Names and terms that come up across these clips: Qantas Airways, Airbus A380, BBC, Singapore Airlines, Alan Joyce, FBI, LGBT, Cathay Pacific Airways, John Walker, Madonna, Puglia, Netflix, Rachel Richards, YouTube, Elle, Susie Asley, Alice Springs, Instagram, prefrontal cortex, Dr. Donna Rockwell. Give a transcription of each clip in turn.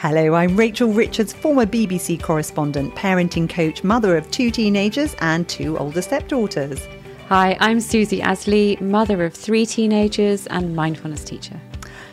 Hello, I'm Rachel Richards, former BBC correspondent, parenting coach, mother of 2 teenagers and 2 older stepdaughters. Hi, I'm Susie Asley, mother of 3 teenagers and mindfulness teacher.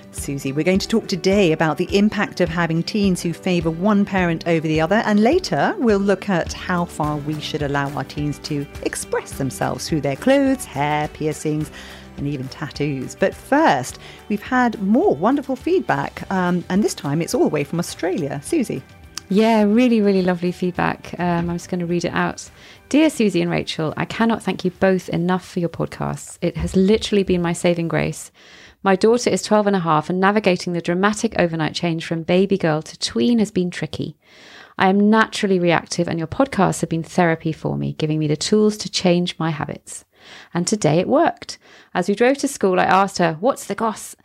Susie, we're going to talk today about the impact of having teens who favour one parent over the other, and later we'll look at how far we should allow our teens to express themselves through their clothes, hair, piercings, and even tattoos. But first, we've had more wonderful feedback, and this time it's all the way from Australia. Susie? Yeah, really, really lovely feedback. I'm just going to read it out. Dear Susie and Rachel, I cannot thank you both enough for your podcasts. It has literally been my saving grace. My daughter is 12 and a half, and navigating the dramatic overnight change from baby girl to tween has been tricky. I am naturally reactive, and your podcasts have been therapy for me, giving me the tools to change my habits. And today it worked. As we drove to school, I asked her, "What's the goss?"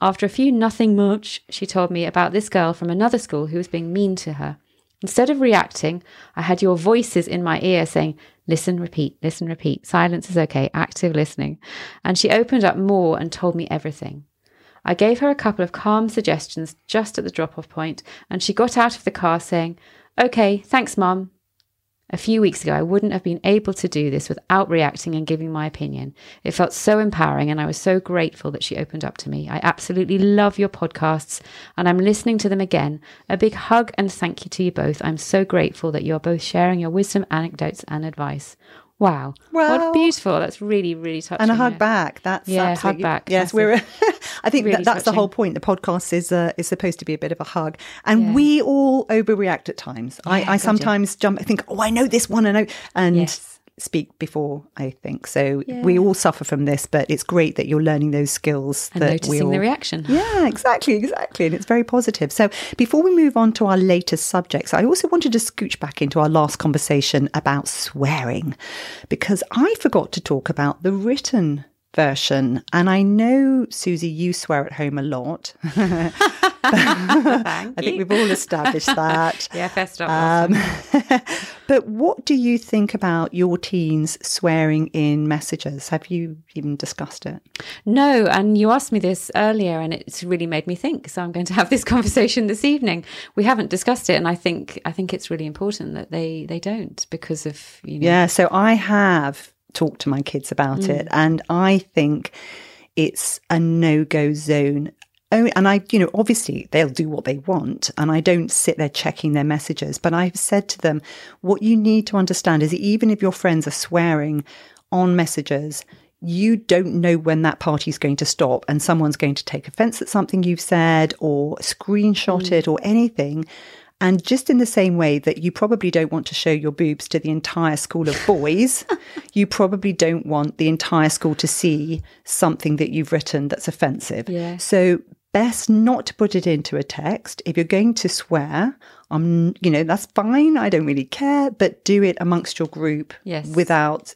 After a few nothing much, she told me about this girl from another school who was being mean to her. Instead of reacting, I had your voices in my ear saying, listen, repeat, silence is okay, active listening. And she opened up more and told me everything. I gave her a couple of calm suggestions just at the drop-off point, and she got out of the car saying, "Okay, thanks, Mum." A few weeks ago, I wouldn't have been able to do this without reacting and giving my opinion. It felt so empowering, and I was so grateful that she opened up to me. I absolutely love your podcasts, and I'm listening to them again. A big hug and thank you to you both. I'm so grateful that you're both sharing your wisdom, anecdotes, and advice. Wow. Well, what beautiful. That's really, really touching. And a hug back. That's absolutely, hug back. Yes, I think really that's touching. The whole point. The podcast is supposed to be a bit of a hug. And we all overreact at times. Yeah, I sometimes jump, I think, oh, I know this one, and speak before, I think. So we all suffer from this, but it's great that you're learning those skills. And that noticing the reaction. Yeah, exactly. And it's very positive. So before we move on to our latest subjects, I also wanted to scooch back into our last conversation about swearing, because I forgot to talk about the written version. And I know, Susie, you swear at home a lot. I think we've all established that. Fessed up. But what do you think about your teens swearing in messages? Have you even discussed it? No, and you asked me this earlier, and it's really made me think. So I'm going to have this conversation this evening. We haven't discussed it, and I think it's really important that they don't, because of So I have talked to my kids about it, and I think it's a no-go zone. Oh, and I obviously they'll do what they want, and I don't sit there checking their messages. But I've said to them, what you need to understand is that even if your friends are swearing on messages, you don't know when that party's going to stop and someone's going to take offense at something you've said or screenshot it or anything. And just in the same way that you probably don't want to show your boobs to the entire school of boys, you probably don't want the entire school to see something that you've written that's offensive. Yeah. So best not to put it into a text. If you're going to swear, that's fine. I don't really care, but do it amongst your group without,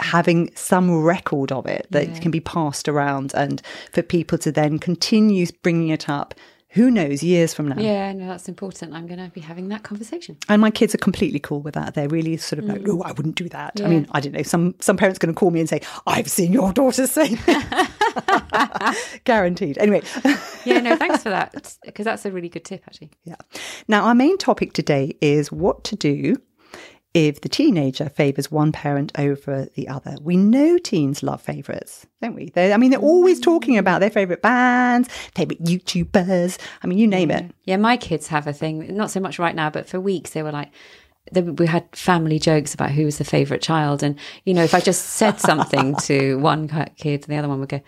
having some record of it that can be passed around, and for people to then continue bringing it up. Who knows, years from now. Yeah, no, that's important. I'm going to be having that conversation. And my kids are completely cool with that. They're really sort of like, oh, I wouldn't do that. Yeah. I mean, I don't know. Some parents are going to call me and say, I've seen your daughter say that. Guaranteed. Anyway. Thanks for that, because that's a really good tip, actually. Yeah. Now, our main topic today is what to do if the teenager favours one parent over the other. We know teens love favourites, don't we? They're always talking about their favourite bands, favourite YouTubers. You name it. Yeah, my kids have a thing. Not so much right now, but for weeks they were like, we had family jokes about who was the favourite child. And, if I just said something to one kid, the other one would go,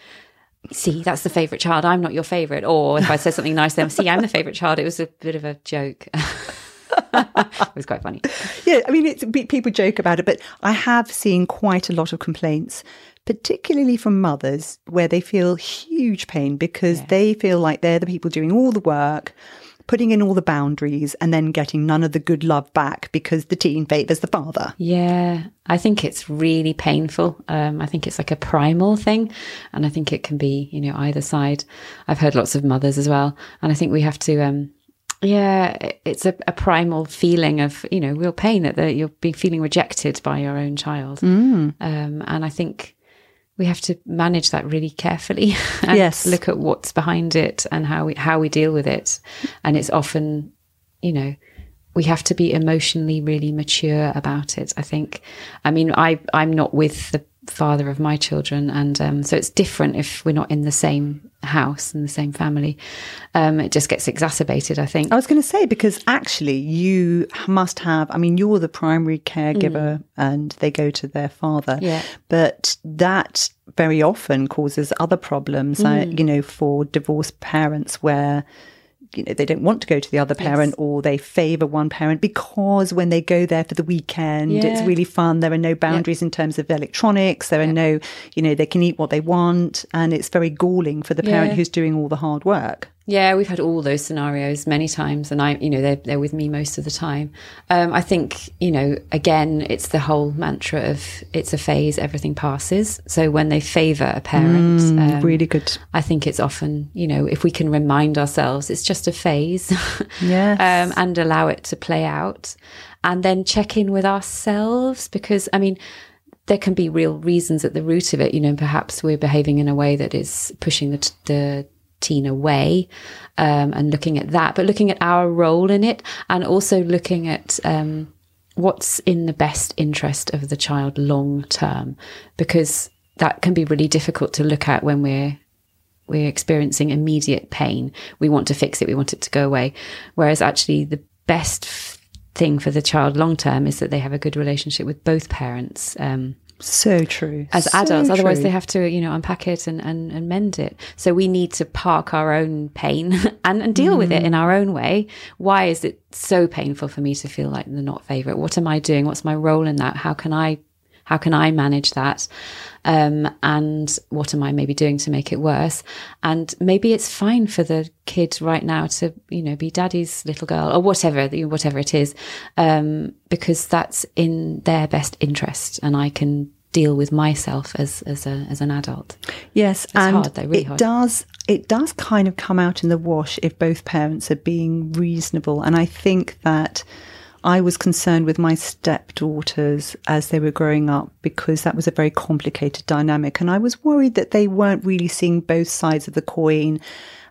see, that's the favourite child. I'm not your favourite. Or if I said something nice to them, see, I'm the favourite child. It was a bit of a joke. It was quite funny. Yeah, people joke about it, but I have seen quite a lot of complaints, particularly from mothers, where they feel huge pain because they feel like they're the people doing all the work, putting in all the boundaries, and then getting none of the good love back because the teen favours the father. Yeah, I think it's really painful. I think it's like a primal thing, and I think it can be, either side. I've heard lots of mothers as well, and I think we have to... Yeah, it's a primal feeling of, real pain that you'll be feeling rejected by your own child. And I think we have to manage that really carefully and yes. look at what's behind it and how we deal with it. And it's often, you know, we have to be emotionally really mature about it, I think. I mean, I'm not with the father of my children, and so it's different if we're not in the same house and the same family. It just gets exacerbated, I think. I was going to say, because actually you must have, I mean, you're the primary caregiver and they go to their father, yeah. but that very often causes other problems, you know, for divorced parents where, you know, they don't want to go to the other parent yes. or they favour one parent because when they go there for the weekend, yeah. it's really fun. There are no boundaries yep. in terms of electronics. There yep. are no, you know, they can eat what they want. And it's very galling for the parent yeah. who's doing all the hard work. Yeah, we've had all those scenarios many times, and I, you know, they're with me most of the time. I think, you know, again, it's the whole mantra of it's a phase, everything passes. So when they favour a parent, really good. I think it's often, you know, if we can remind ourselves it's just a phase, yes, and allow it to play out, and then check in with ourselves, because I mean, there can be real reasons at the root of it. You know, perhaps we're behaving in a way that is pushing the teen away, and looking at that, but looking at our role in it, and also looking at what's in the best interest of the child long term, because that can be really difficult to look at when we're experiencing immediate pain. We want to fix it, we want it to go away, whereas actually the best thing for the child long term is that they have a good relationship with both parents. So true. As adults, otherwise they have to, you know, unpack it and mend it. So we need to park our own pain and deal with it in our own way. Why is it so painful for me to feel like the not favourite? What am I doing? What's my role in that? How can I manage that? And what am I maybe doing to make it worse? And maybe it's fine for the kid right now to, you know, be daddy's little girl or whatever it is, because that's in their best interest, and I can deal with myself as an adult. Yes, it's hard though, really hard. It does kind of come out in the wash if both parents are being reasonable, and I think that. I was concerned with my stepdaughters as they were growing up, because that was a very complicated dynamic. And I was worried that they weren't really seeing both sides of the coin,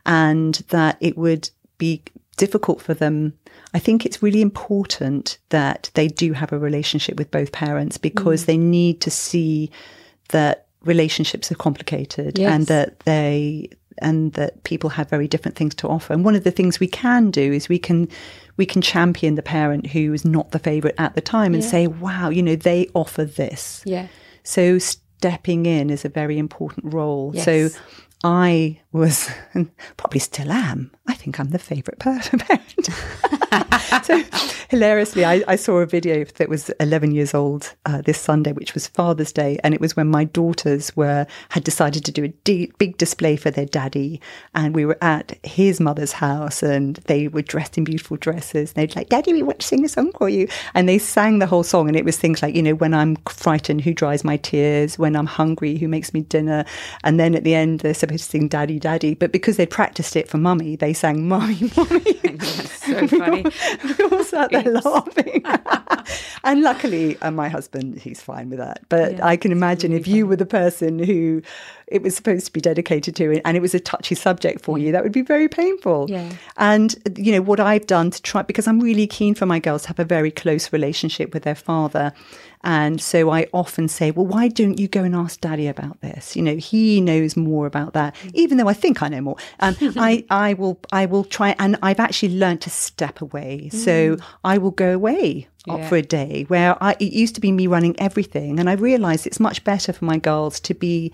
and that it would be difficult for them. I think it's really important that they do have a relationship with both parents, because they need to see that relationships are complicated, yes. and that people have very different things to offer. And one of the things we can do is we can champion the parent who is not the favourite at the time, and yeah. say, wow, you know, they offer this. Yeah. So stepping in is a very important role. Yes. So I was, and probably still am, I think I'm the favourite parent. So hilariously, I saw a video that was 11 years old this Sunday, which was Father's Day. And it was when my daughters had decided to do a big display for their daddy. And we were at his mother's house, and they were dressed in beautiful dresses. And they'd like, Daddy, we want to sing a song for you. And they sang the whole song. And it was things like, you know, when I'm frightened, who dries my tears? When I'm hungry, who makes me dinner? And then at the end, they're supposed to sing Daddy, Daddy. But because they'd practiced it for Mummy, they sang Mummy, Mummy. That's so funny. We all sat there laughing. And luckily, my husband, he's fine with that. But yeah, I can imagine really if you were the person who it was supposed to be dedicated to, and it was a touchy subject for you, that would be very painful. Yeah. And, you know, what I've done to try, because I'm really keen for my girls to have a very close relationship with their father. And so I often say, well, why don't you go and ask Daddy about this? You know, he knows more about that, even though I think I know more. I will try, and I've actually learned to step away. So I will go away for a day where it used to be me running everything. And I realised it's much better for my girls to be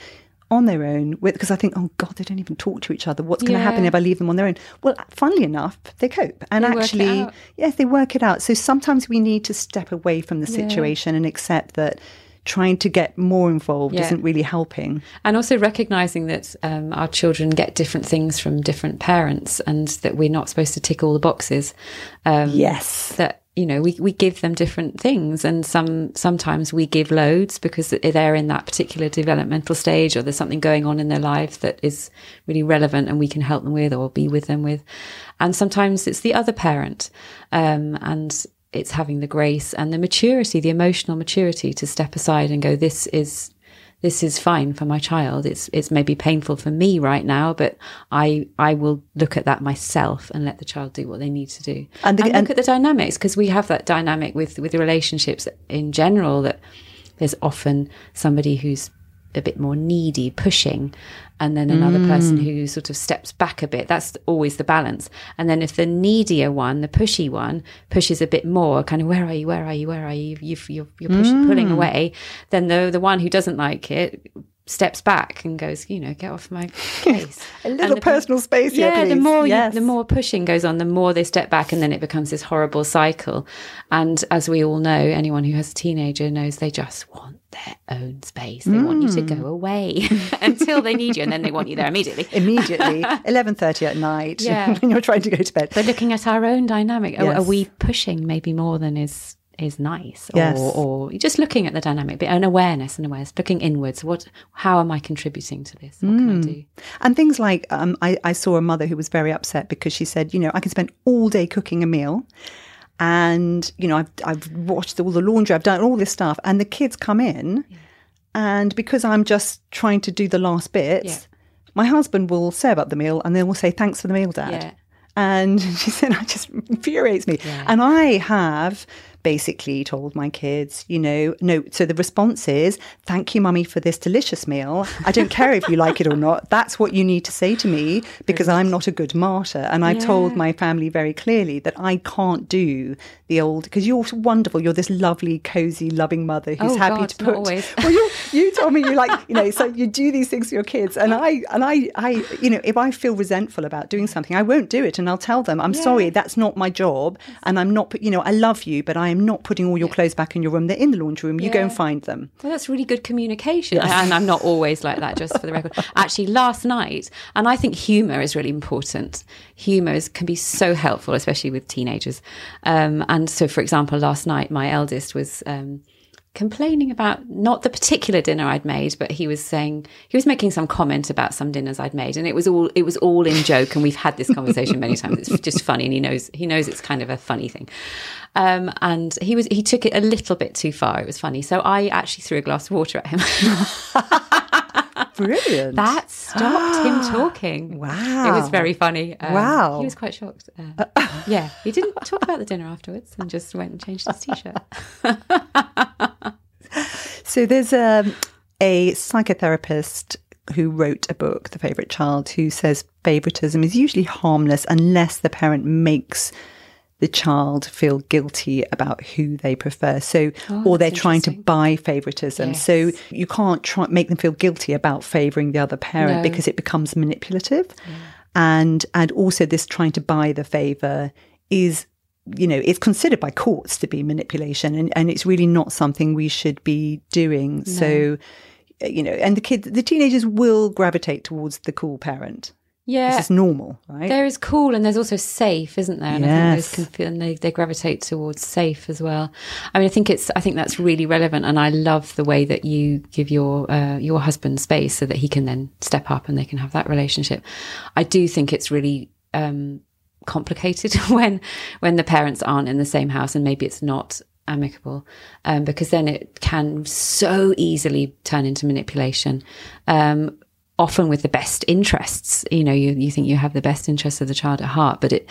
on their own, because I think, oh God, they don't even talk to each other. What's going to happen if I leave them on their own? Well, funnily enough, they cope. And they actually, yes, they work it out. So sometimes we need to step away from the situation and accept that trying to get more involved isn't really helping. And also recognising that our children get different things from different parents, and that we're not supposed to tick all the boxes. Yes. That, you know, we give them different things, and sometimes we give loads because they're in that particular developmental stage, or there's something going on in their life that is really relevant and we can help them with or be with them with. And sometimes it's the other parent, and it's having the grace and the maturity, the emotional maturity to step aside and go, this is this is fine for my child. It's maybe painful for me right now, but I will look at that myself and let the child do what they need to do. And look at the dynamics, because we have that dynamic with the relationships in general, that there's often somebody who's a bit more needy, pushing, and then another person who sort of steps back a bit. That's always the balance. And then if the needier one, the pushy one, pushes a bit more, kind of, where are you, you're pulling away, then the one who doesn't like it steps back and goes, get off my case. A little personal space here, please. The more pushing goes on, the more they step back, and then it becomes this horrible cycle. And as we all know, anyone who has a teenager knows they just want their own space. They want you to go away until they need you, and then they want you there immediately. 11:30 at night, when you're trying to go to bed. But looking at our own dynamic, are we pushing maybe more than is nice, or just looking at the dynamic, but an awareness, looking inwards. How am I contributing to this? What can I do? And things like I saw a mother who was very upset because she said, I can spend all day cooking a meal, and I've washed all the laundry, I've done all this stuff, and the kids come in, and because I'm just trying to do the last bits, my husband will serve up the meal, and then will say, "Thanks for the meal, Dad." Yeah. And she said, "It just infuriates me." Yeah. And I have basically told my kids, no. So the response is, "Thank you, Mummy, for this delicious meal. I don't care if you like it or not. That's what you need to say to me, because I'm not a good martyr." And I've told my family very clearly that I can't do the old, because you're wonderful. You're this lovely, cozy, loving mother who's happy to put. Not always. Well, you told me you like, so you do these things for your kids, and I if I feel resentful about doing something, I won't do it, and I'll tell them, "I'm sorry, that's not my job, and I'm not. I love you, but I'm not putting all your clothes back in your room. They're in the laundry room. You go and find them." Well, that's really good communication. Yes. And I'm not always like that, just for the record. Actually, last night, and I think humour is really important. Humour can be so helpful, especially with teenagers. And so, for example, last night, my eldest was complaining about not the particular dinner I'd made, but he was making some comment about some dinners I'd made, and it was all in joke, and we've had this conversation many times. It's just funny, and he knows it's kind of a funny thing, and he took it a little bit too far. It was funny, so I actually threw a glass of water at him. Brilliant. That stopped him talking. Wow. It was very funny. He was quite shocked. He didn't talk about the dinner afterwards, and just went and changed his T-shirt. So there's a psychotherapist who wrote a book, The Favourite Child, who says favouritism is usually harmless unless the parent makes the child feel guilty about who they prefer. So, or they're trying to buy favoritism. Yes. So you can't make them feel guilty about favouring the other parent, because it becomes manipulative. Yeah. And also this trying to buy the favour is, it's considered by courts to be manipulation, and it's really not something we should be doing. No. So, and the teenagers will gravitate towards the cool parent. Yeah. This is normal, right? There is cool, and there's also safe, isn't there? And yes. I think they gravitate towards safe as well. I mean, I think that's really relevant, and I love the way that you give your husband space so that he can then step up and they can have that relationship. I do think it's really complicated when the parents aren't in the same house, and maybe it's not amicable, because then it can so easily turn into manipulation. Often with the best interests, you think you have the best interests of the child at heart, but it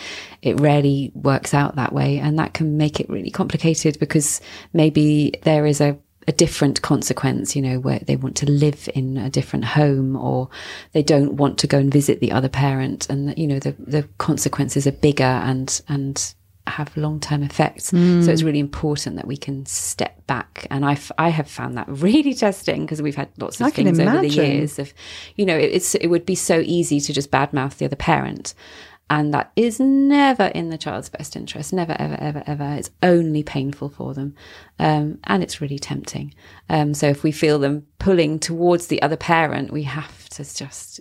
rarely works out that way. And that can make it really complicated, because maybe there is a different consequence, where they want to live in a different home, or they don't want to go and visit the other parent. And, the consequences are bigger and have long-term effects. So it's really important that we can step back, and I have found that really testing, because we've had lots of things over the years of it would be so easy to just badmouth the other parent, and that is never in the child's best interest, never, ever, ever, ever. It's only painful for them, and it's really tempting, so if we feel them pulling towards the other parent, we have to just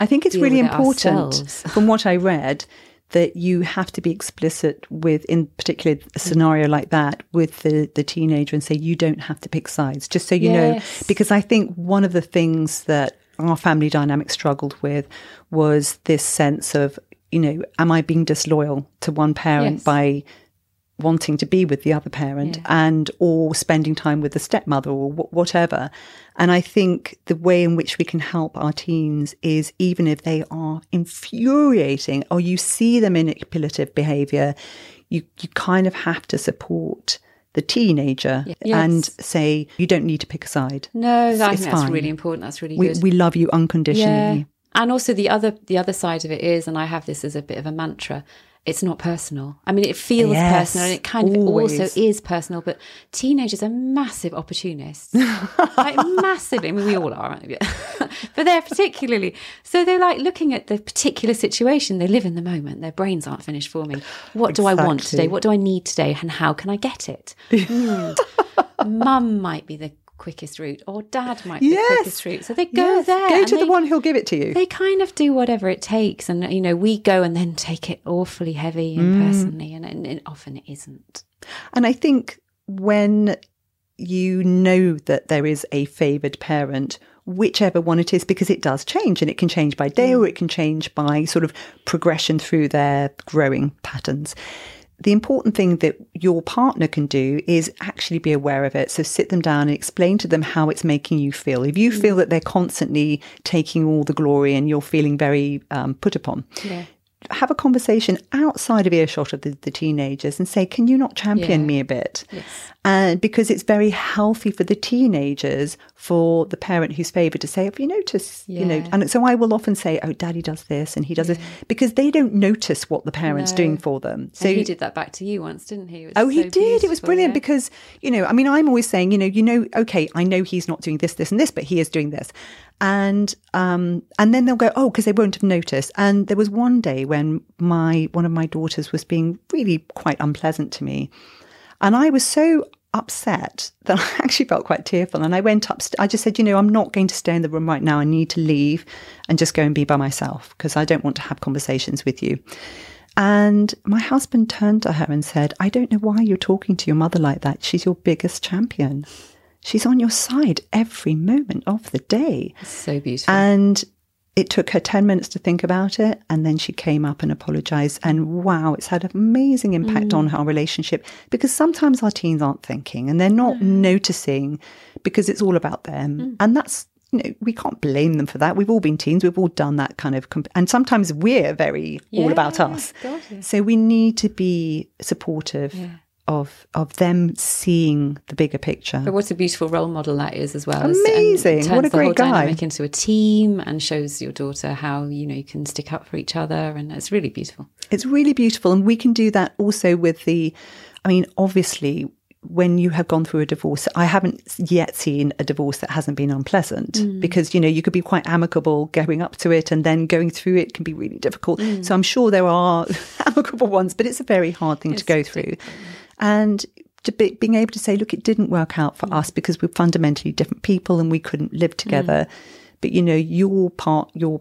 I think it's really important from what I read that you have to be explicit with, in particular a scenario like that, with the teenager, and say, you don't have to pick sides, just so you know. Because I think one of the things that our family dynamic struggled with was this sense of, am I being disloyal to one parent by wanting to be with the other parent, yeah, and or spending time with the stepmother or whatever. And I think the way in which we can help our teens is, even if they are infuriating or you see the manipulative behaviour, you kind of have to support the teenager, yes, and say, you don't need to pick a side. No, I think that's fine. Really important. That's really good. We love you unconditionally. Yeah. And also the other side of it is, and I have this as a bit of a mantra, it's not personal. I mean, it feels, yes, personal, and it kind of always also is personal, but teenagers are massive opportunists. Like, massively. I mean, we all are, aren't we? But they're particularly. So they're like looking at the particular situation. They live in the moment. Their brains aren't finished forming. What do I want today? What do I need today? And how can I get it? Mum might be the quickest route, or dad might be, yes, the quickest route, so they go, yes, there, go to the one who'll give it to you. They kind of do whatever it takes, and you know, we go and then take it awfully heavy and personally, and often it isn't. And I think when you know that there is a favoured parent, whichever one it is, because it does change, and it can change by day, or it can change by sort of progression through their growing patterns. The important thing that your partner can do is actually be aware of it. So sit them down and explain to them how it's making you feel. If you feel that they're constantly taking all the glory and you're feeling very put upon, yeah, have a conversation outside of earshot of the teenagers and say, can you not champion, yeah, me a bit? Yes. And because it's very healthy for the teenagers, for the parent who's favoured to say, have you noticed? Yeah. You know, and so I will often say, oh, daddy does this and he does, yeah, this, because they don't notice what the parent's, no, doing for them. So, and he did that back to you once, didn't he? Oh, he so did. It was brilliant, yeah, because, you know, I mean, I'm always saying, you know, okay, I know he's not doing this, this and this, but he is doing this. And then they'll go, oh, because they won't have noticed. And there was one day when one of my daughters was being really quite unpleasant to me. And I was so upset that I actually felt quite tearful. And I went up, I just said, you know, I'm not going to stay in the room right now. I need to leave and just go and be by myself, because I don't want to have conversations with you. And my husband turned to her and said, I don't know why you're talking to your mother like that. She's your biggest champion. She's on your side every moment of the day. It's so beautiful. And it took her 10 minutes to think about it, and then she came up and apologised. And wow, it's had an amazing impact on our relationship, because sometimes our teens aren't thinking and they're not noticing, because it's all about them. And that's, you know, we can't blame them for that. We've all been teens. We've all done that kind of, and sometimes we're very all about us. God, yeah. So we need to be supportive, yeah, of them seeing the bigger picture. But what a beautiful role model that is as well. Amazing. What a great guy. Turns the whole dynamic into a team, and shows your daughter how, you know, you can stick up for each other, and it's really beautiful. It's really beautiful. And we can do that also with the, I mean, obviously, when you have gone through a divorce, I haven't yet seen a divorce that hasn't been unpleasant, because, you know, you could be quite amicable going up to it, and then going through it can be really difficult. So I'm sure there are amicable ones, but it's a very hard thing to go through. And to being able to say, look, it didn't work out for us, because we're fundamentally different people and we couldn't live together. But, you know, your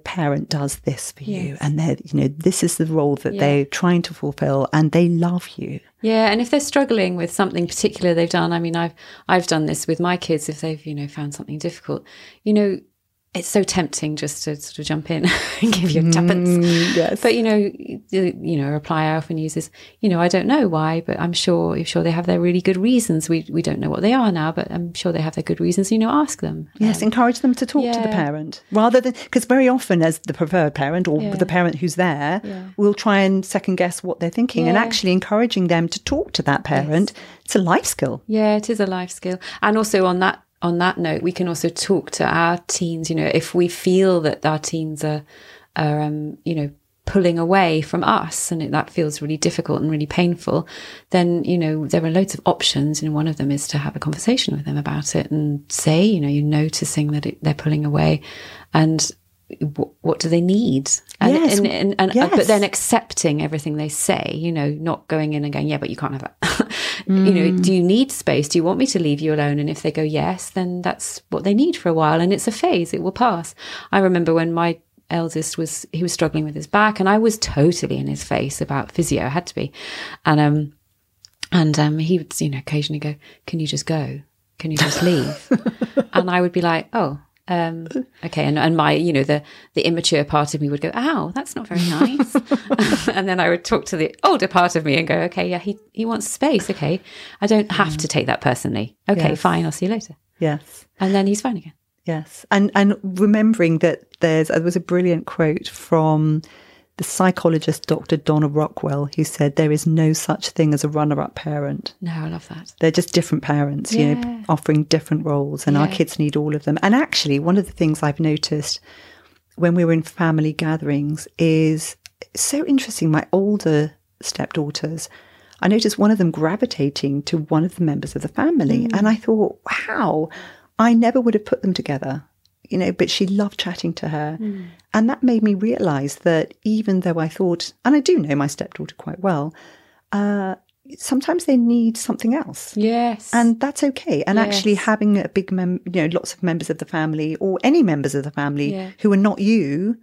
parent does this for you, and they're, you know, this is the role that they're trying to fulfill, and they love you. Yeah, and if they're struggling with something particular they've done, I mean, I've done this with my kids, if they've, you know, found something difficult, you know, it's so tempting just to sort of jump in and give you a tuppence. Yes. But, you know, a reply I often use is, you know, I don't know why, but I'm sure they have their really good reasons. We don't know what they are now, but I'm sure they have their good reasons. You know, ask them. Yes, encourage them to talk to the parent, rather than, because very often as the preferred parent, or the parent who's there, we'll try and second guess what they're thinking, and actually encouraging them to talk to that parent. Yes. It's a life skill. Yeah, it is a life skill. And also on that note, we can also talk to our teens, you know, if we feel that our teens are you know, pulling away from us, and that feels really difficult and really painful, then, you know, there are loads of options. And one of them is to have a conversation with them about it and say, you know, you're noticing that they're pulling away, and what do they need? And, yes. And yes. But then accepting everything they say, you know, not going in and going, yeah, but you can't have it. You know, do you need space? Do you want me to leave you alone? And if they go yes, then that's what they need for a while. And it's a phase, it will pass. I remember when my eldest he was struggling with his back, and I was totally in his face about physio, had to be. And he would, you know, occasionally go, can you just leave? And I would be like, oh, Okay. And my, you know, the immature part of me would go, "Ow, that's not very nice." And then I would talk to the older part of me and go, "Okay, yeah, he wants space. Okay. I don't have to take that personally. Okay, yes. Fine. I'll see you later." Yes. And then he's fine again. Yes. And remembering that there was a brilliant quote from the psychologist, Dr. Donna Rockwell, who said, "There is no such thing as a runner-up parent." No, I love that. They're just different parents, you know, offering different roles, and our kids need all of them. And actually, one of the things I've noticed when we were in family gatherings is so interesting. My older stepdaughters, I noticed one of them gravitating to one of the members of the family. Mm. And I thought, wow, I never would have put them together. You know, but she loved chatting to her. Mm. And that made me realise that even though I thought, and I do know my stepdaughter quite well, sometimes they need something else. Yes. And that's okay. And actually having a big, lots of members of the family, or any members of the family who are not you,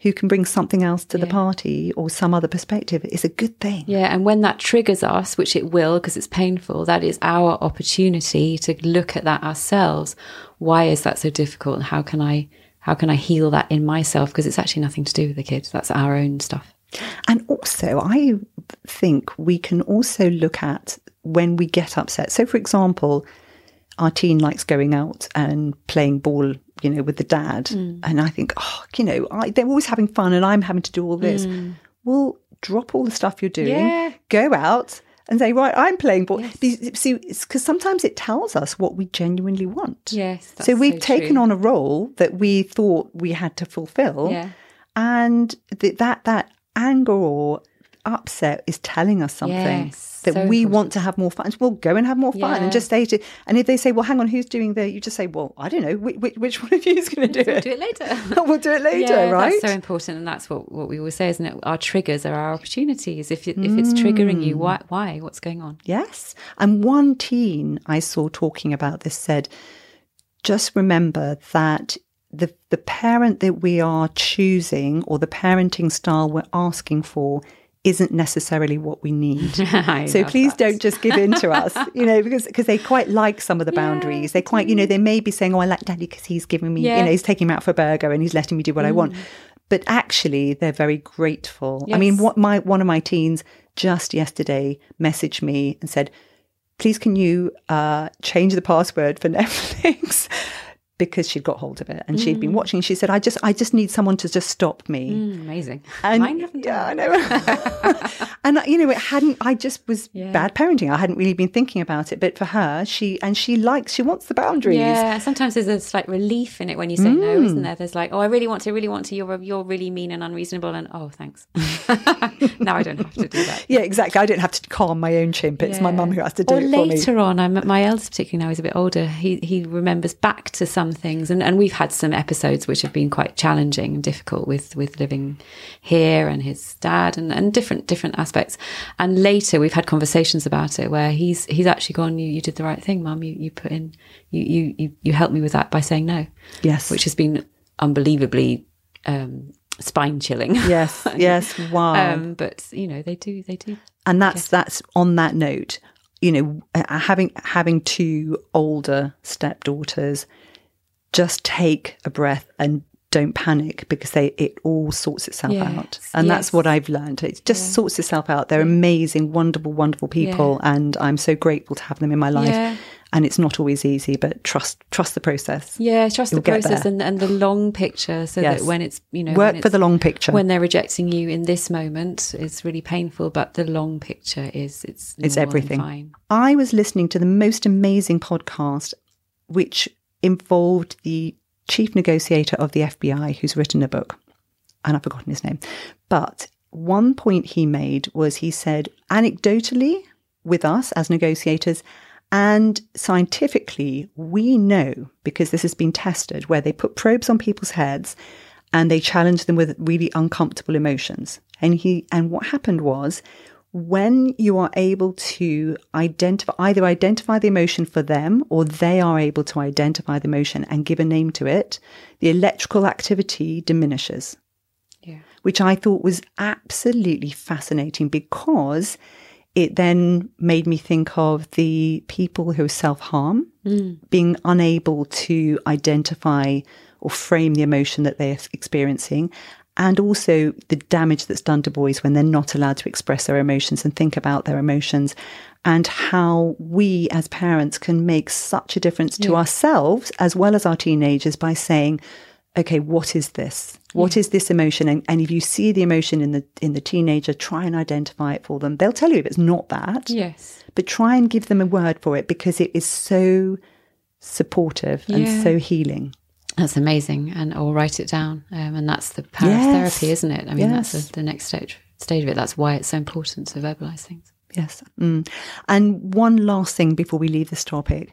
who can bring something else to the party or some other perspective, is a good thing. Yeah, and when that triggers us, which it will because it's painful, that is our opportunity to look at that ourselves. Why is that so difficult? And how can I heal that in myself? Because it's actually nothing to do with the kids. That's our own stuff. And also, I think we can also look at when we get upset. So, for example, our teen likes going out and playing ball, you know, with the dad. Mm. And I think, they're always having fun and I'm having to do all this. Mm. Well, drop all the stuff you're doing, go out and say, right, I'm playing ball. Yes. See, because sometimes it tells us what we genuinely want. Yes, that's so we've taken on a role that we thought we had to fulfill. Yeah. And that anger or upset is telling us something. Yes. That so we want to have more fun. Well, go and have more fun and just say to. And if they say, "Well, hang on, who's doing the?" You just say, "Well, I don't know. Which one of you is going to do it? We'll do it later. We'll do it later." Yeah, right? That's so important, and that's what we always say, isn't it? Our triggers are our opportunities. If it's triggering you, why? What's going on? Yes. And one teen I saw talking about this said, "Just remember that the parent that we are choosing, or the parenting style we're asking for, isn't necessarily what we need." So please don't just give in to us, you know, because they quite like some of the boundaries. They quite, you know, they may be saying, "Oh, I like Daddy because he's giving me, you know, he's taking me out for a burger and he's letting me do what I want." But actually, they're very grateful. Yes. I mean, one of my teens just yesterday messaged me and said, "Please, can you change the password for Netflix?" Because she'd got hold of it and she'd been watching. She said, I just need someone to just stop me. Amazing. And mine haven't done I know. And, you know, I just was bad parenting. I hadn't really been thinking about it. But for her, she wants the boundaries. Yeah, sometimes there's a slight relief in it when you say no, isn't there? There's like, "Oh, I really want to, you're really mean and unreasonable," and, "Oh, thanks." Now I don't have to do that. Yeah, exactly. I don't have to calm my own chimp. It's my mum who has to do it for me. Or later on, my eldest particularly now, he's a bit older, he remembers back to some things, and we've had some episodes which have been quite challenging and difficult with living here and his dad and different aspects, and later we've had conversations about it where he's actually gone, you did the right thing, Mum, you helped me with that by saying no, which has been unbelievably spine chilling. yes Wow. But you know, they do. And that's on that note, you know, having two older stepdaughters, just take a breath and don't panic, because it all sorts itself out. And that's what I've learned. It just sorts itself out. They're amazing, wonderful, wonderful people. And I'm so grateful to have them in my life. Yeah. And it's not always easy, but trust the process. Yeah, trust the process and the long picture, so that when it's, you know... Work for the long picture. When they're rejecting you in this moment, it's really painful, but the long picture is... It's everything. Fine. I was listening to the most amazing podcast, which involved the chief negotiator of the FBI, who's written a book, and I've forgotten his name. But one point he made was, he said, anecdotally, with us as negotiators... And scientifically, we know, because this has been tested, where they put probes on people's heads and they challenge them with really uncomfortable emotions. And what happened was, when you are able to either identify the emotion for them, or they are able to identify the emotion and give a name to it, the electrical activity diminishes. Yeah. Which I thought was absolutely fascinating, because... It then made me think of the people who self-harm, being unable to identify or frame the emotion that they're experiencing, and also the damage that's done to boys when they're not allowed to express their emotions and think about their emotions, and how we as parents can make such a difference to ourselves as well as our teenagers by saying, okay, what is this? What is this emotion? And if you see the emotion in the teenager, try and identify it for them. They'll tell you if it's not that. Yes. But try and give them a word for it, because it is so supportive and so healing. That's amazing. And I'll write it down. And that's the power of therapy, isn't it? I mean, that's the next stage of it. That's why it's so important to verbalise things. Yes. Mm. And one last thing before we leave this topic.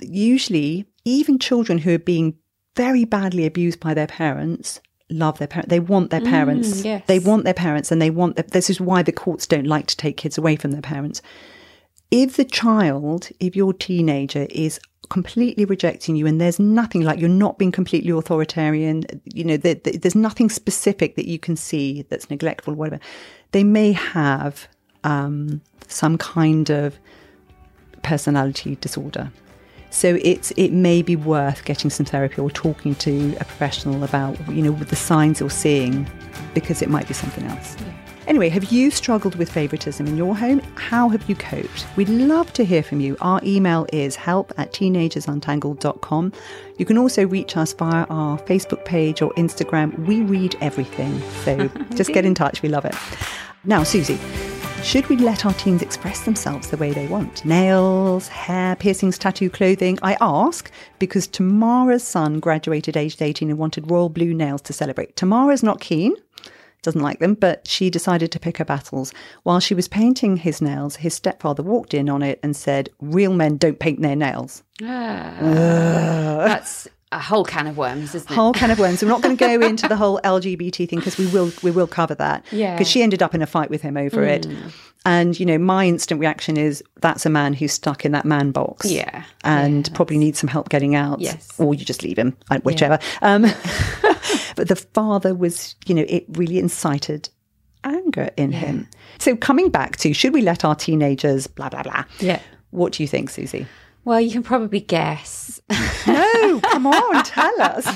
Usually, even children who are being very badly abused by their parents love their parents. They want their parents. Yes. They want their parents, and they want this is why the courts don't like to take kids away from their parents. If the child, if your teenager is completely rejecting you, and there's nothing, like you're not being completely authoritarian, you know, there's nothing specific that you can see that's neglectful, whatever, they may have some kind of personality disorder. So it may be worth getting some therapy or talking to a professional about, you know, the signs you're seeing, because it might be something else. Yeah. Anyway, have you struggled with favouritism in your home? How have you coped? We'd love to hear from you. Our email is help@teenagersuntangled.com. You can also reach us via our Facebook page or Instagram. We read everything, so just get in touch. We love it. Now, Susie, should we let our teens express themselves the way they want? Nails, hair, piercings, tattoo, clothing? I ask because Tamara's son graduated aged 18 and wanted royal blue nails to celebrate. Tamara's not keen, doesn't like them, but she decided to pick her battles. While she was painting his nails, his stepfather walked in on it and said, "Real men don't paint their nails." That's a whole can of worms, isn't it? Whole can of worms. We're not going to go into the whole LGBT thing, because we will cover that. Yeah. Because she ended up in a fight with him over it. And, you know, my instant reaction is, that's a man who's stuck in that man box. Yeah. And probably needs some help getting out. Yes. Or you just leave him, whichever. Yeah. But the father was, you know, it really incited anger in him. So coming back to, should we let our teenagers blah, blah, blah? Yeah. What do you think, Susie? Well, you can probably guess. No, come on, tell us.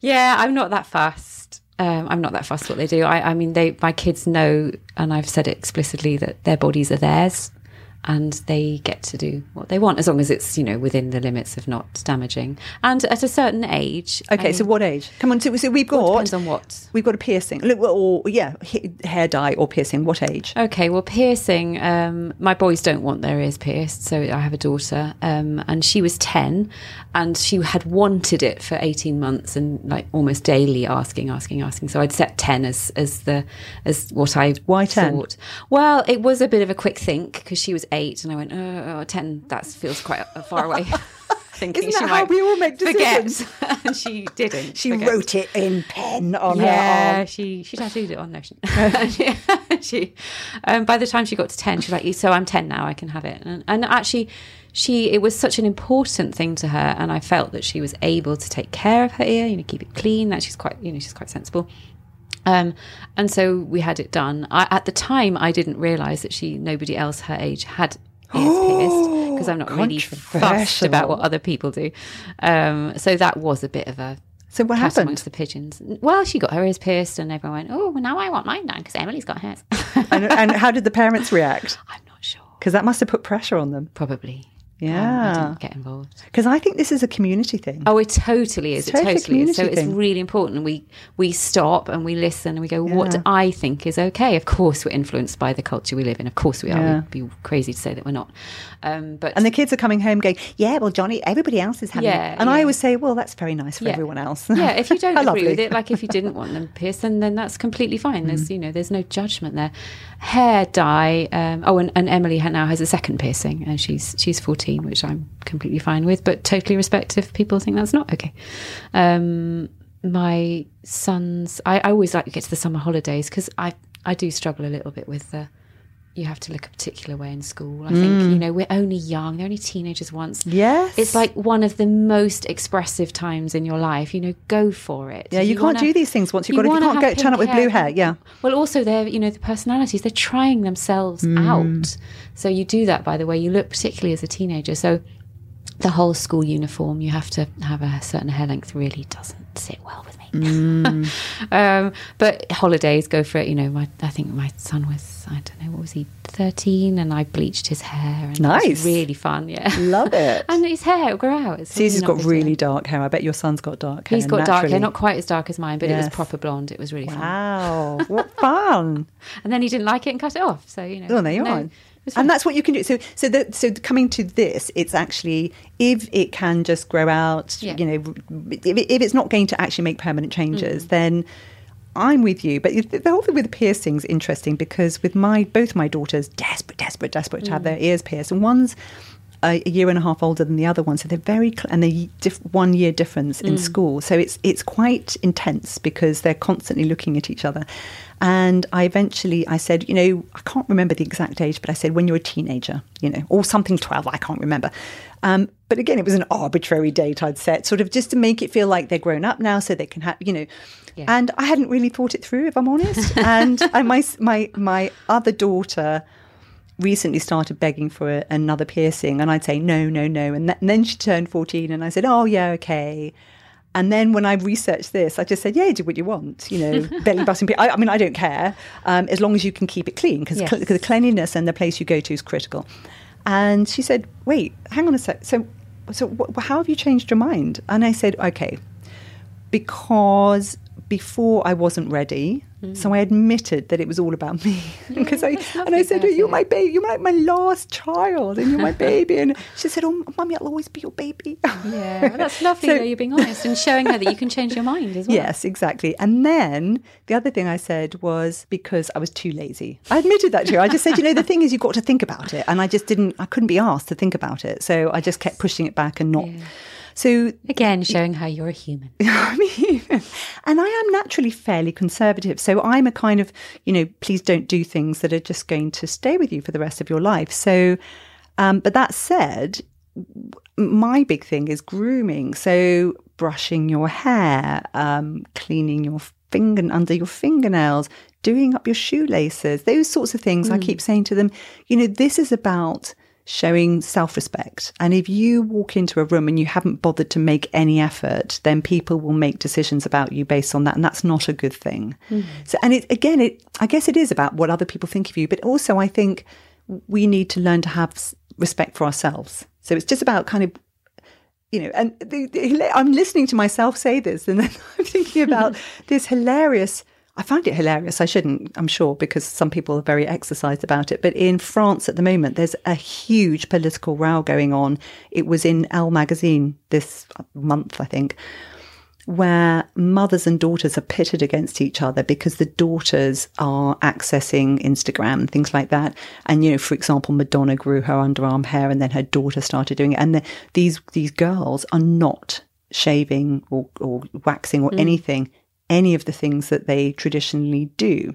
Yeah, I'm not that fussed. I'm not that fussed what they do. I mean, my kids know, and I've said it explicitly, that their bodies are theirs and they get to do what they want, as long as it's, you know, within the limits of not damaging. And at a certain age. Okay, so what age? Come on, so we've got. Depends on what. We've got a piercing, hair dye or piercing. What age? Okay, well, piercing. My boys don't want their ears pierced, so I have a daughter, and she was 10, and she had wanted it for 18 months, and like almost daily asking. So I'd set 10 as what I Why 10? Thought. Well, it was a bit of a quick think because she was 8, and I went, 10, that feels quite far away. Thinking isn't that how we all make decisions? And she didn't. She forget. Wrote it in pen on her arm. She tattooed it on Notion. By the time she got to 10, she was like, so I'm 10 now, I can have it. And actually, it was such an important thing to her, and I felt that she was able to take care of her ear, you know, keep it clean, that she's quite sensible. And so we had it done. At the time, I didn't realise that nobody else her age had ears pierced, because I'm not really fussed about what other people do. So that was a bit of a so what happened amongst the pigeons. Well, she got her ears pierced, and everyone went, "Oh, well, now I want mine done because Emily's got hers." And how did the parents react? I'm not sure, because that must have put pressure on them. Probably. Yeah, I didn't get involved because I think this is a community thing. Oh, it totally is. It's totally is. So it's really important. We stop and we listen and we go, what do I think is okay? Of course, we're influenced by the culture we live in. Of course, we are. Yeah. We'd be crazy to say that we're not. And the kids are coming home going, yeah, well, Johnny, everybody else is having it. And I always say, well, that's very nice for everyone else. Yeah, if you don't agree with it, like if you didn't want them pierced, then that's completely fine. There's no judgment there. Hair dye. And Emily now has a second piercing, and she's 14. Which I'm completely fine with, but totally respect if people think that's not okay. My sons, I always like to get to the summer holidays, because I do struggle a little bit with the you have to look a particular way in school. I think, you know, we're only young. They're only teenagers once. Yes. It's like one of the most expressive times in your life. You know, go for it. Yeah, you can't do these things once you've got it. You can't go turn up with blue hair. Yeah. Well, also, they're, you know, the personalities, they're trying themselves out. So you do that by the way you look, particularly as a teenager. So the whole school uniform, you have to have a certain hair length, really doesn't sit well with me. But holidays, go for it. You know, I think my son was, I don't know, what was he, 13, and I bleached his hair. And nice. It was really fun, yeah. Love it. And his hair, it'll grow out. Susie's got really dark hair. I bet your son's got dark hair. He's got dark hair, not quite as dark as mine, but yes. It was proper blonde. It was really fun. Wow, what fun. And then he didn't like it and cut it off, so, you know. Oh, there you are. And that's what you can do. So coming to this, it's actually, if it can just grow out, yeah. You know, if it's not going to actually make permanent changes, then I'm with you. But the whole thing with piercings, interesting, because with both my daughters, desperate to have their ears pierced, and one's a year and a half older than the other one, so they're and 1 year difference in school, so it's quite intense because they're constantly looking at each other. And I said, you know, I can't remember the exact age, but I said, when you're a teenager, you know, or something 12, I can't remember. But again, it was an arbitrary date I'd set, sort of just to make it feel like they're grown up now, so they can have, you know. Yeah. And I hadn't really thought it through, if I'm honest. And my other daughter recently started begging for another piercing, and I'd say no, and then she turned 14 and I said, oh yeah, okay. And then when I researched this, I just said, yeah, do what you want, you know, belly button. I mean, I don't care, as long as you can keep it clean, because yes. The cleanliness and the place you go to is critical. And she said, wait, hang on a sec, so how have you changed your mind? And I said, okay, because before I wasn't ready. So I admitted that it was all about me, because I said, oh, you're my baby, you're like my last child, and you're my baby. And she said, oh, Mummy, I'll always be your baby. Yeah, well, that's lovely. So, though, you're being honest and showing her that you can change your mind as well. Yes, exactly. And then the other thing I said was, because I was too lazy. I admitted that to her. I just said, you know, the thing is, you've got to think about it, and I couldn't be asked to think about it, so I just kept pushing it back and not. Yeah. So again, showing how you're a human. I'm a human. And I am naturally fairly conservative. So I'm a kind of, you know, please don't do things that are just going to stay with you for the rest of your life. So, but that said, my big thing is grooming. So brushing your hair, cleaning your under your fingernails, doing up your shoelaces, those sorts of things. I keep saying to them, you know, this is about showing self-respect. And if you walk into a room and you haven't bothered to make any effort, then people will make decisions about you based on that, and that's not a good thing. So, and I guess it is about what other people think of you, but also I think we need to learn to have respect for ourselves. So it's just about kind of, you know, and I'm listening to myself say this, and then I'm thinking about this hilarious, I find it hilarious. I shouldn't, I'm sure, because some people are very exercised about it. But in France at the moment, there's a huge political row going on. It was in Elle magazine this month, I think, where mothers and daughters are pitted against each other because the daughters are accessing Instagram and things like that. And, you know, for example, Madonna grew her underarm hair and then her daughter started doing it. And these girls are not shaving or waxing or any of the things that they traditionally do,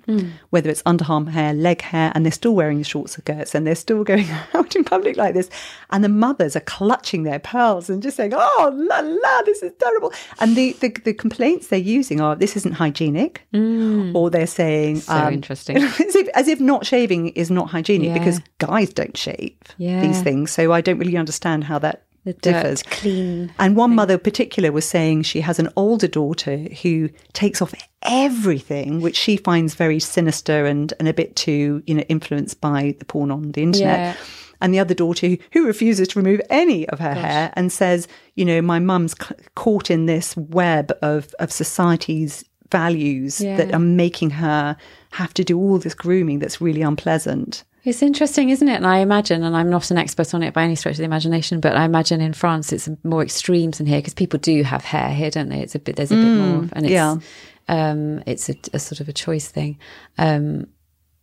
whether it's underarm hair, leg hair, and they're still wearing the short skirts and they're still going out in public like this. And the mothers are clutching their pearls and just saying, oh, la, la, this is terrible. And the complaints they're using are, this isn't hygienic, or they're saying... So interesting. As if not shaving is not hygienic, because guys don't shave these things. So I don't really understand how that... differs. Clean. And one mother in particular was saying she has an older daughter who takes off everything, which she finds very sinister and a bit too, you know, influenced by the porn on the internet. Yeah. And the other daughter who refuses to remove any of her hair and says, you know, my mum's caught in this web of society's values that are making her have to do all this grooming that's really unpleasant. It's interesting, isn't it? And I imagine, and I'm not an expert on it by any stretch of the imagination, but I imagine in France it's more extremes than here, because people do have hair here, don't they? It's a bit, there's a bit more, and it's a sort of a choice thing.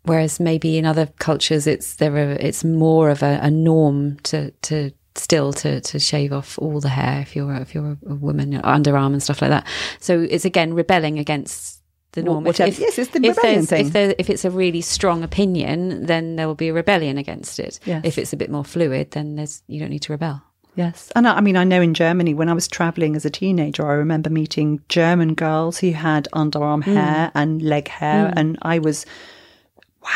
Whereas maybe in other cultures, it's more of a norm to shave off all the hair if you're a woman, underarm and stuff like that. So it's again rebelling against the norm. It's the rebellion thing. If it's a really strong opinion, then there will be a rebellion against it. Yes. If it's a bit more fluid, then you don't need to rebel. Yes. And I mean, I know in Germany, when I was travelling as a teenager, I remember meeting German girls who had underarm hair and leg hair. And I was, wow,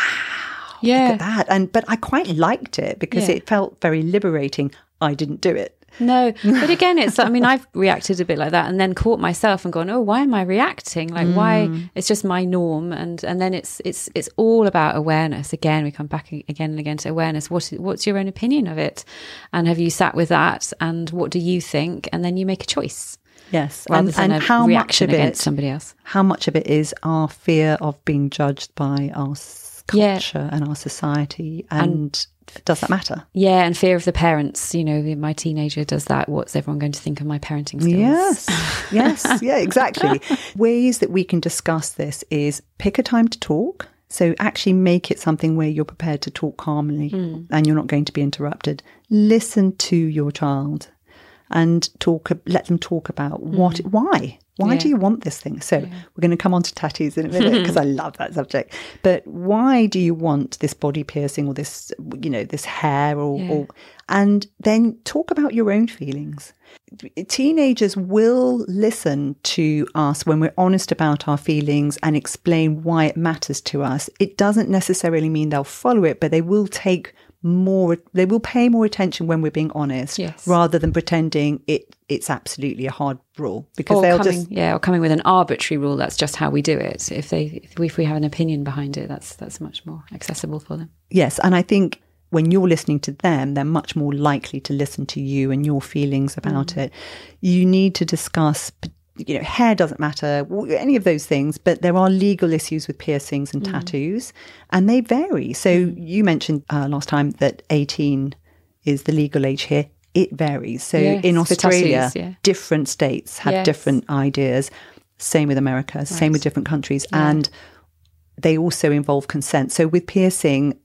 look at that. But I quite liked it because it felt very liberating. I didn't do it. No, but again, it's, I mean, I've reacted a bit like that and then caught myself and gone, oh, why am I reacting? Like, why? It's just my norm. And then it's all about awareness. Again, we come back again and again to awareness. What's your own opinion of it? And have you sat with that? And what do you think? And then you make a choice. Yes. And how much of it against somebody else. How much of it is our fear of being judged by our culture and our society, and does that matter? Yeah, and fear of the parents. You know, my teenager does that. What's everyone going to think of my parenting skills? Yes, yes, yeah, exactly. Ways that we can discuss this is pick a time to talk. So actually make it something where you're prepared to talk calmly and you're not going to be interrupted. Listen to your child and let them talk about why do you want this thing? So we're going to come on to tattoos in a minute because I love that subject. But why do you want this body piercing or this, you know, this hair or and then talk about your own feelings. Teenagers will listen to us when we're honest about our feelings and explain why it matters to us. It doesn't necessarily mean they'll follow it, but they will pay more attention when we're being honest, rather than pretending it's absolutely a hard rule, because coming with an arbitrary rule. That's just how we do it. If we have an opinion behind it, that's much more accessible for them. Yes, and I think when you're listening to them, they're much more likely to listen to you and your feelings about it. You need to discuss, you know, hair doesn't matter, any of those things, but there are legal issues with piercings and tattoos, and they vary. So you mentioned last time that 18 is the legal age here. It varies. So in Australia, tattoos, different states have different ideas. Same with America, same with different countries. Yeah. And they also involve consent. So with piercing,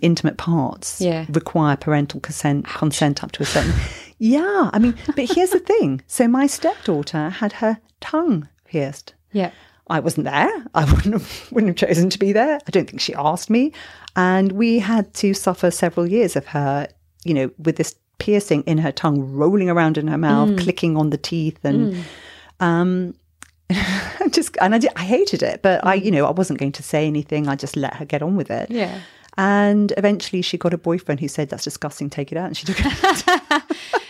intimate parts require parental consent up to a certain... Yeah, I mean, but here's the thing. So my stepdaughter had her tongue pierced. Yeah. I wasn't there. I wouldn't have chosen to be there. I don't think she asked me. And we had to suffer several years of her, you know, with this piercing in her tongue, rolling around in her mouth, clicking on the teeth. And I hated it, but I wasn't going to say anything. I just let her get on with it. Yeah. And eventually she got a boyfriend who said, that's disgusting, take it out. And she took it out.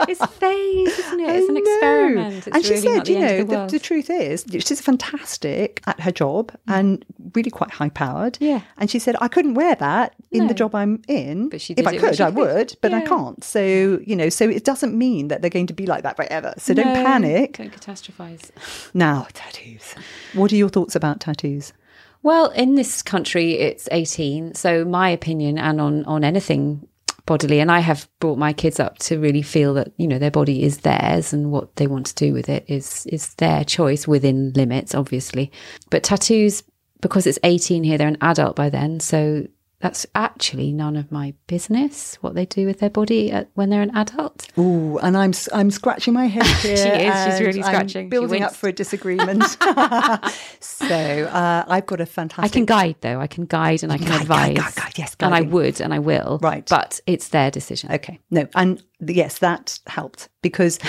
It's phase, isn't it? It's an experiment. It's and she really said, you know, the truth is, she's fantastic at her job and really quite high-powered. Yeah. And she said, I couldn't wear that in the job I'm in. But she did. If I could, I would, but I can't. So, you know, so it doesn't mean that they're going to be like that forever. So don't panic. Don't catastrophise. Now, tattoos. What are your thoughts about tattoos? Well, in this country, it's 18. So my opinion and on anything bodily, and I have brought my kids up to really feel that, you know, their body is theirs and what they want to do with it is their choice within limits, obviously. But tattoos, because it's 18 here, they're an adult by then. So that's actually none of my business what they do with their body when they're an adult. Ooh, and I'm scratching my head here. She is. She's really scratching. I'm building up for a disagreement. So I've got a fantastic. I can guide though. I can guide and I can advise. Yes, guiding. And I would and I will. Right, but it's their decision. Okay. No, and yes, that helped because.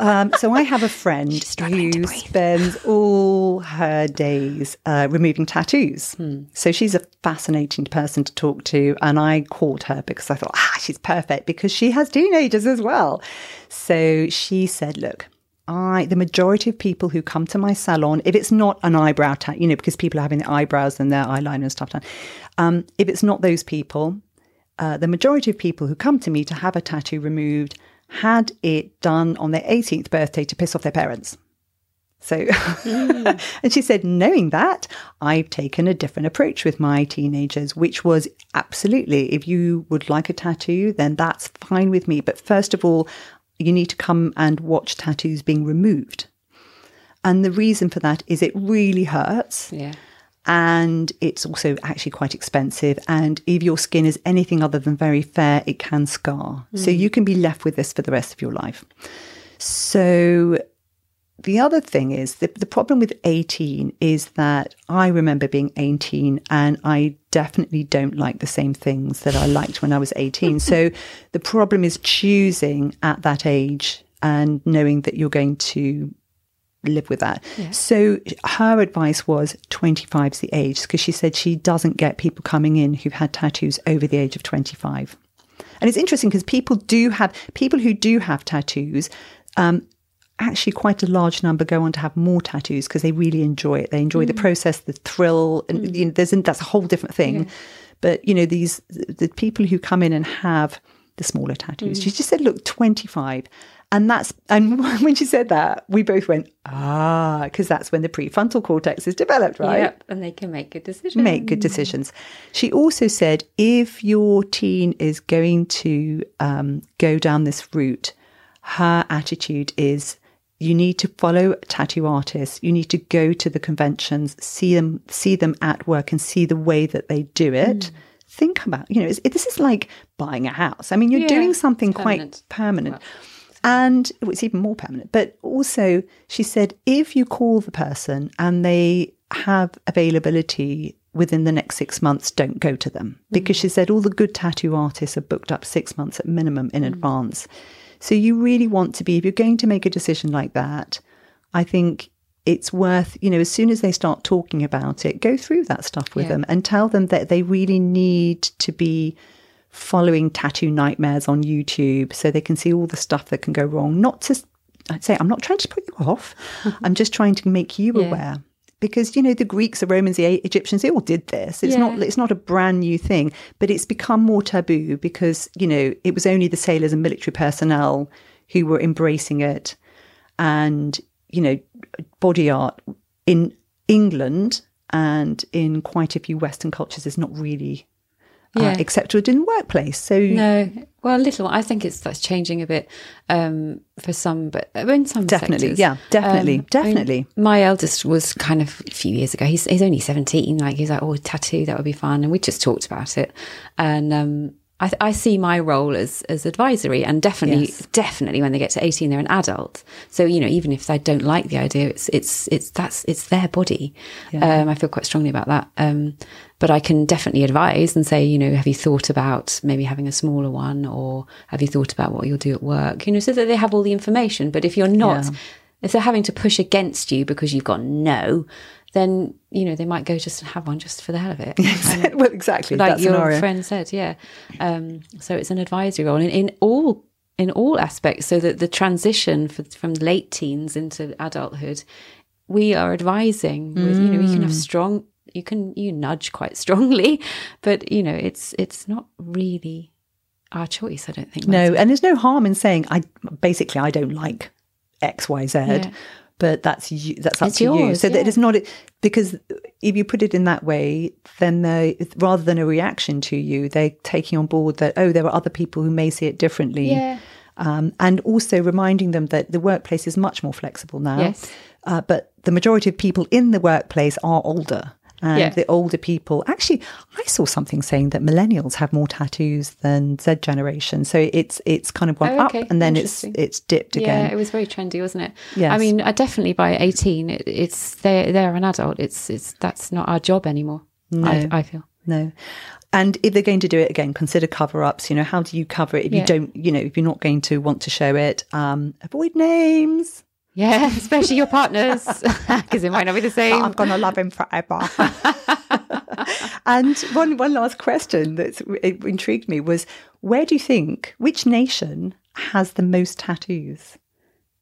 So I have a friend who spends all her days removing tattoos. So she's a fascinating person to talk to. And I called her because I thought, she's perfect because she has teenagers as well. So she said, look, the majority of people who come to my salon, if it's not an eyebrow tattoo, you know, because people are having their eyebrows and their eyeliner and stuff done, if it's not those people, the majority of people who come to me to have a tattoo removed had it done on their 18th birthday to piss off their parents. So, and she said, knowing that, I've taken a different approach with my teenagers, which was absolutely, if you would like a tattoo, then that's fine with me. But first of all, you need to come and watch tattoos being removed. And the reason for that is it really hurts. Yeah. And it's also actually quite expensive. And if your skin is anything other than very fair, it can scar. So you can be left with this for the rest of your life. So the other thing is the problem with 18 is that I remember being 18 and I definitely don't like the same things that I liked when I was 18. So the problem is choosing at that age and knowing that you're going to live with that. Yeah. So her advice was 25's the age, because she said she doesn't get people coming in who've had tattoos over the age of 25. And it's interesting because people who do have tattoos, actually quite a large number go on to have more tattoos because they really enjoy it. They enjoy the process, the thrill, and that's a whole different thing. Yeah. But, you know, the people who come in and have the smaller tattoos, she just said, look, 25. And when she said that, we both went, because that's when the prefrontal cortex is developed, right? Yep, and they can make good decisions. She also said, if your teen is going to go down this route, her attitude is, you need to follow tattoo artists. You need to go to the conventions, see them at work and see the way that they do it. Think about, this is like buying a house. I mean, you're doing something quite permanent. And it's even more permanent. But also, she said, if you call the person and they have availability within the next 6 months, don't go to them. Because she said all the good tattoo artists are booked up 6 months at minimum in advance. So you really want to be, if you're going to make a decision like that, I think it's worth, as soon as they start talking about it, go through that stuff with them and tell them that they really need to be following tattoo nightmares on YouTube so they can see all the stuff that can go wrong. I'm not trying to put you off. I'm just trying to make you aware. Because, the Greeks, the Romans, the Egyptians, they all did this. It's not a brand new thing, but it's become more taboo because, it was only the sailors and military personnel who were embracing it. And, body art in England and in quite a few Western cultures is not really accepted in the workplace. So no, well, a little. I think that's changing a bit for some, but in some sectors, definitely. I mean, my eldest was kind of a few years ago. He's only 17. Like he's like, oh, tattoo, that would be fun, and we just talked about it. And I see my role as advisory, and definitely, when they get to 18, they're an adult. So even if they don't like the idea, it's their body. Yeah. I feel quite strongly about that. But I can definitely advise and say, have you thought about maybe having a smaller one, or have you thought about what you'll do at work? So that they have all the information. But if you're not, if they're having to push against you because you've got no, then, they might go just and have one just for the hell of it. Well, exactly. Like your friend said, yeah. So it's an advisory role in all aspects, so that the transition from late teens into adulthood, we are advising with, you can have strong... You nudge quite strongly, but it's not really our choice, I don't think. No, and there's no harm in saying I don't like X, Y, Z, but that's up to you. So that it's not, because if you put it in that way, then rather than a reaction to you, they're taking on board that, oh, there are other people who may see it differently. Yeah. And also reminding them that the workplace is much more flexible now. Yes. But the majority of people in the workplace are older. And the older people, actually, I saw something saying that millennials have more tattoos than Z generation. So it's kind of gone up, and then it's dipped again. Yeah, it was very trendy, wasn't it? Yes. I mean, definitely by 18, they're an adult. That's not our job anymore. No. I feel no. And if they're going to do it again, consider cover-ups. How do you cover it if you don't? If you're not going to want to show it, avoid names. Yeah, especially your partners, because it might not be the same. I'm going to love him forever. And one last question that intrigued me was, which nation has the most tattoos?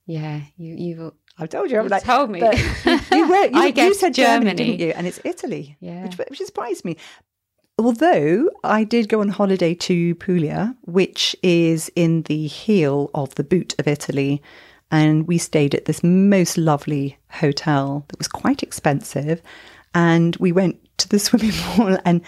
Yeah, you've... I've told you. You've told me. You said Germany, didn't you? And it's Italy, which surprised me. Although I did go on holiday to Puglia, which is in the heel of the boot of Italy, and we stayed at this most lovely hotel that was quite expensive. And we went to the swimming pool. And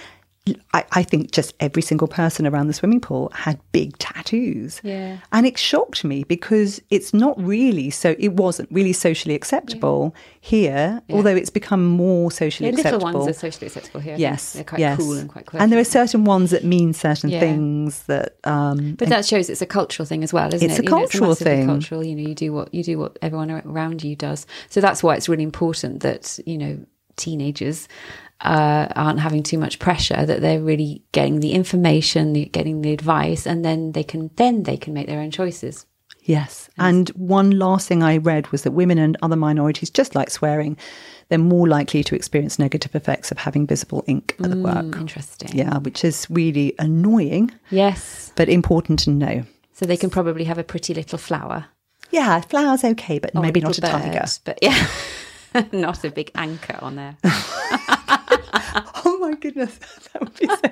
I think just every single person around the swimming pool had big tattoos. Yeah. And it shocked me because it wasn't really socially acceptable here, although it's become more socially acceptable. Little ones are socially acceptable here. Yes. They're quite cool and quite close. And there are certain ones that mean certain things that... but that shows it's a cultural thing as well, isn't it? It's a cultural thing. It's cultural. You do what everyone around you does. So that's why it's really important that, teenagers aren't having too much pressure, that they're really getting the information, getting the advice, and then they can make their own choices. Yes. And one last thing I read was that women and other minorities, just like swearing, they're more likely to experience negative effects of having visible ink at the work. Interesting. Yeah, which is really annoying. Yes. But important to know. So they can probably have a pretty little flower. Yeah, a flower's okay, but maybe not a bird, tiger. But yeah, not a big anchor on there. Oh my goodness, that would be so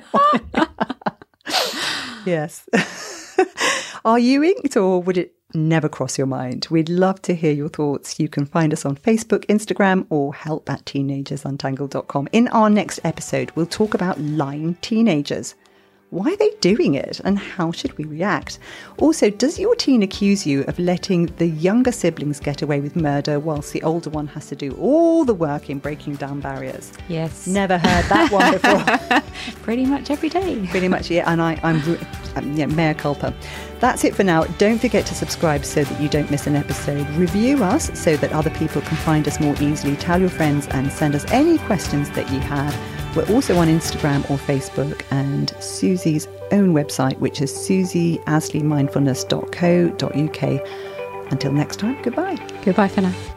funny. Yes. Are you inked, or would it never cross your mind? We'd love to hear your thoughts. You can find us on Facebook, Instagram, or help@teenagersuntangled.com. In our next episode, we'll talk about lying teenagers. Why are they doing it, and how should we react? Also, does your teen accuse you of letting the younger siblings get away with murder whilst the older one has to do all the work in breaking down barriers? Yes. Never heard that one before. Pretty much every day. Pretty much, yeah. And I'm yeah, mea culpa. That's it for now. Don't forget to subscribe so that you don't miss an episode. Review us so that other people can find us more easily. Tell your friends and send us any questions that you have. We're also on Instagram or Facebook, and Susie's own website, which is susieashleymindfulness.co.uk. Until next time, goodbye. Goodbye for now.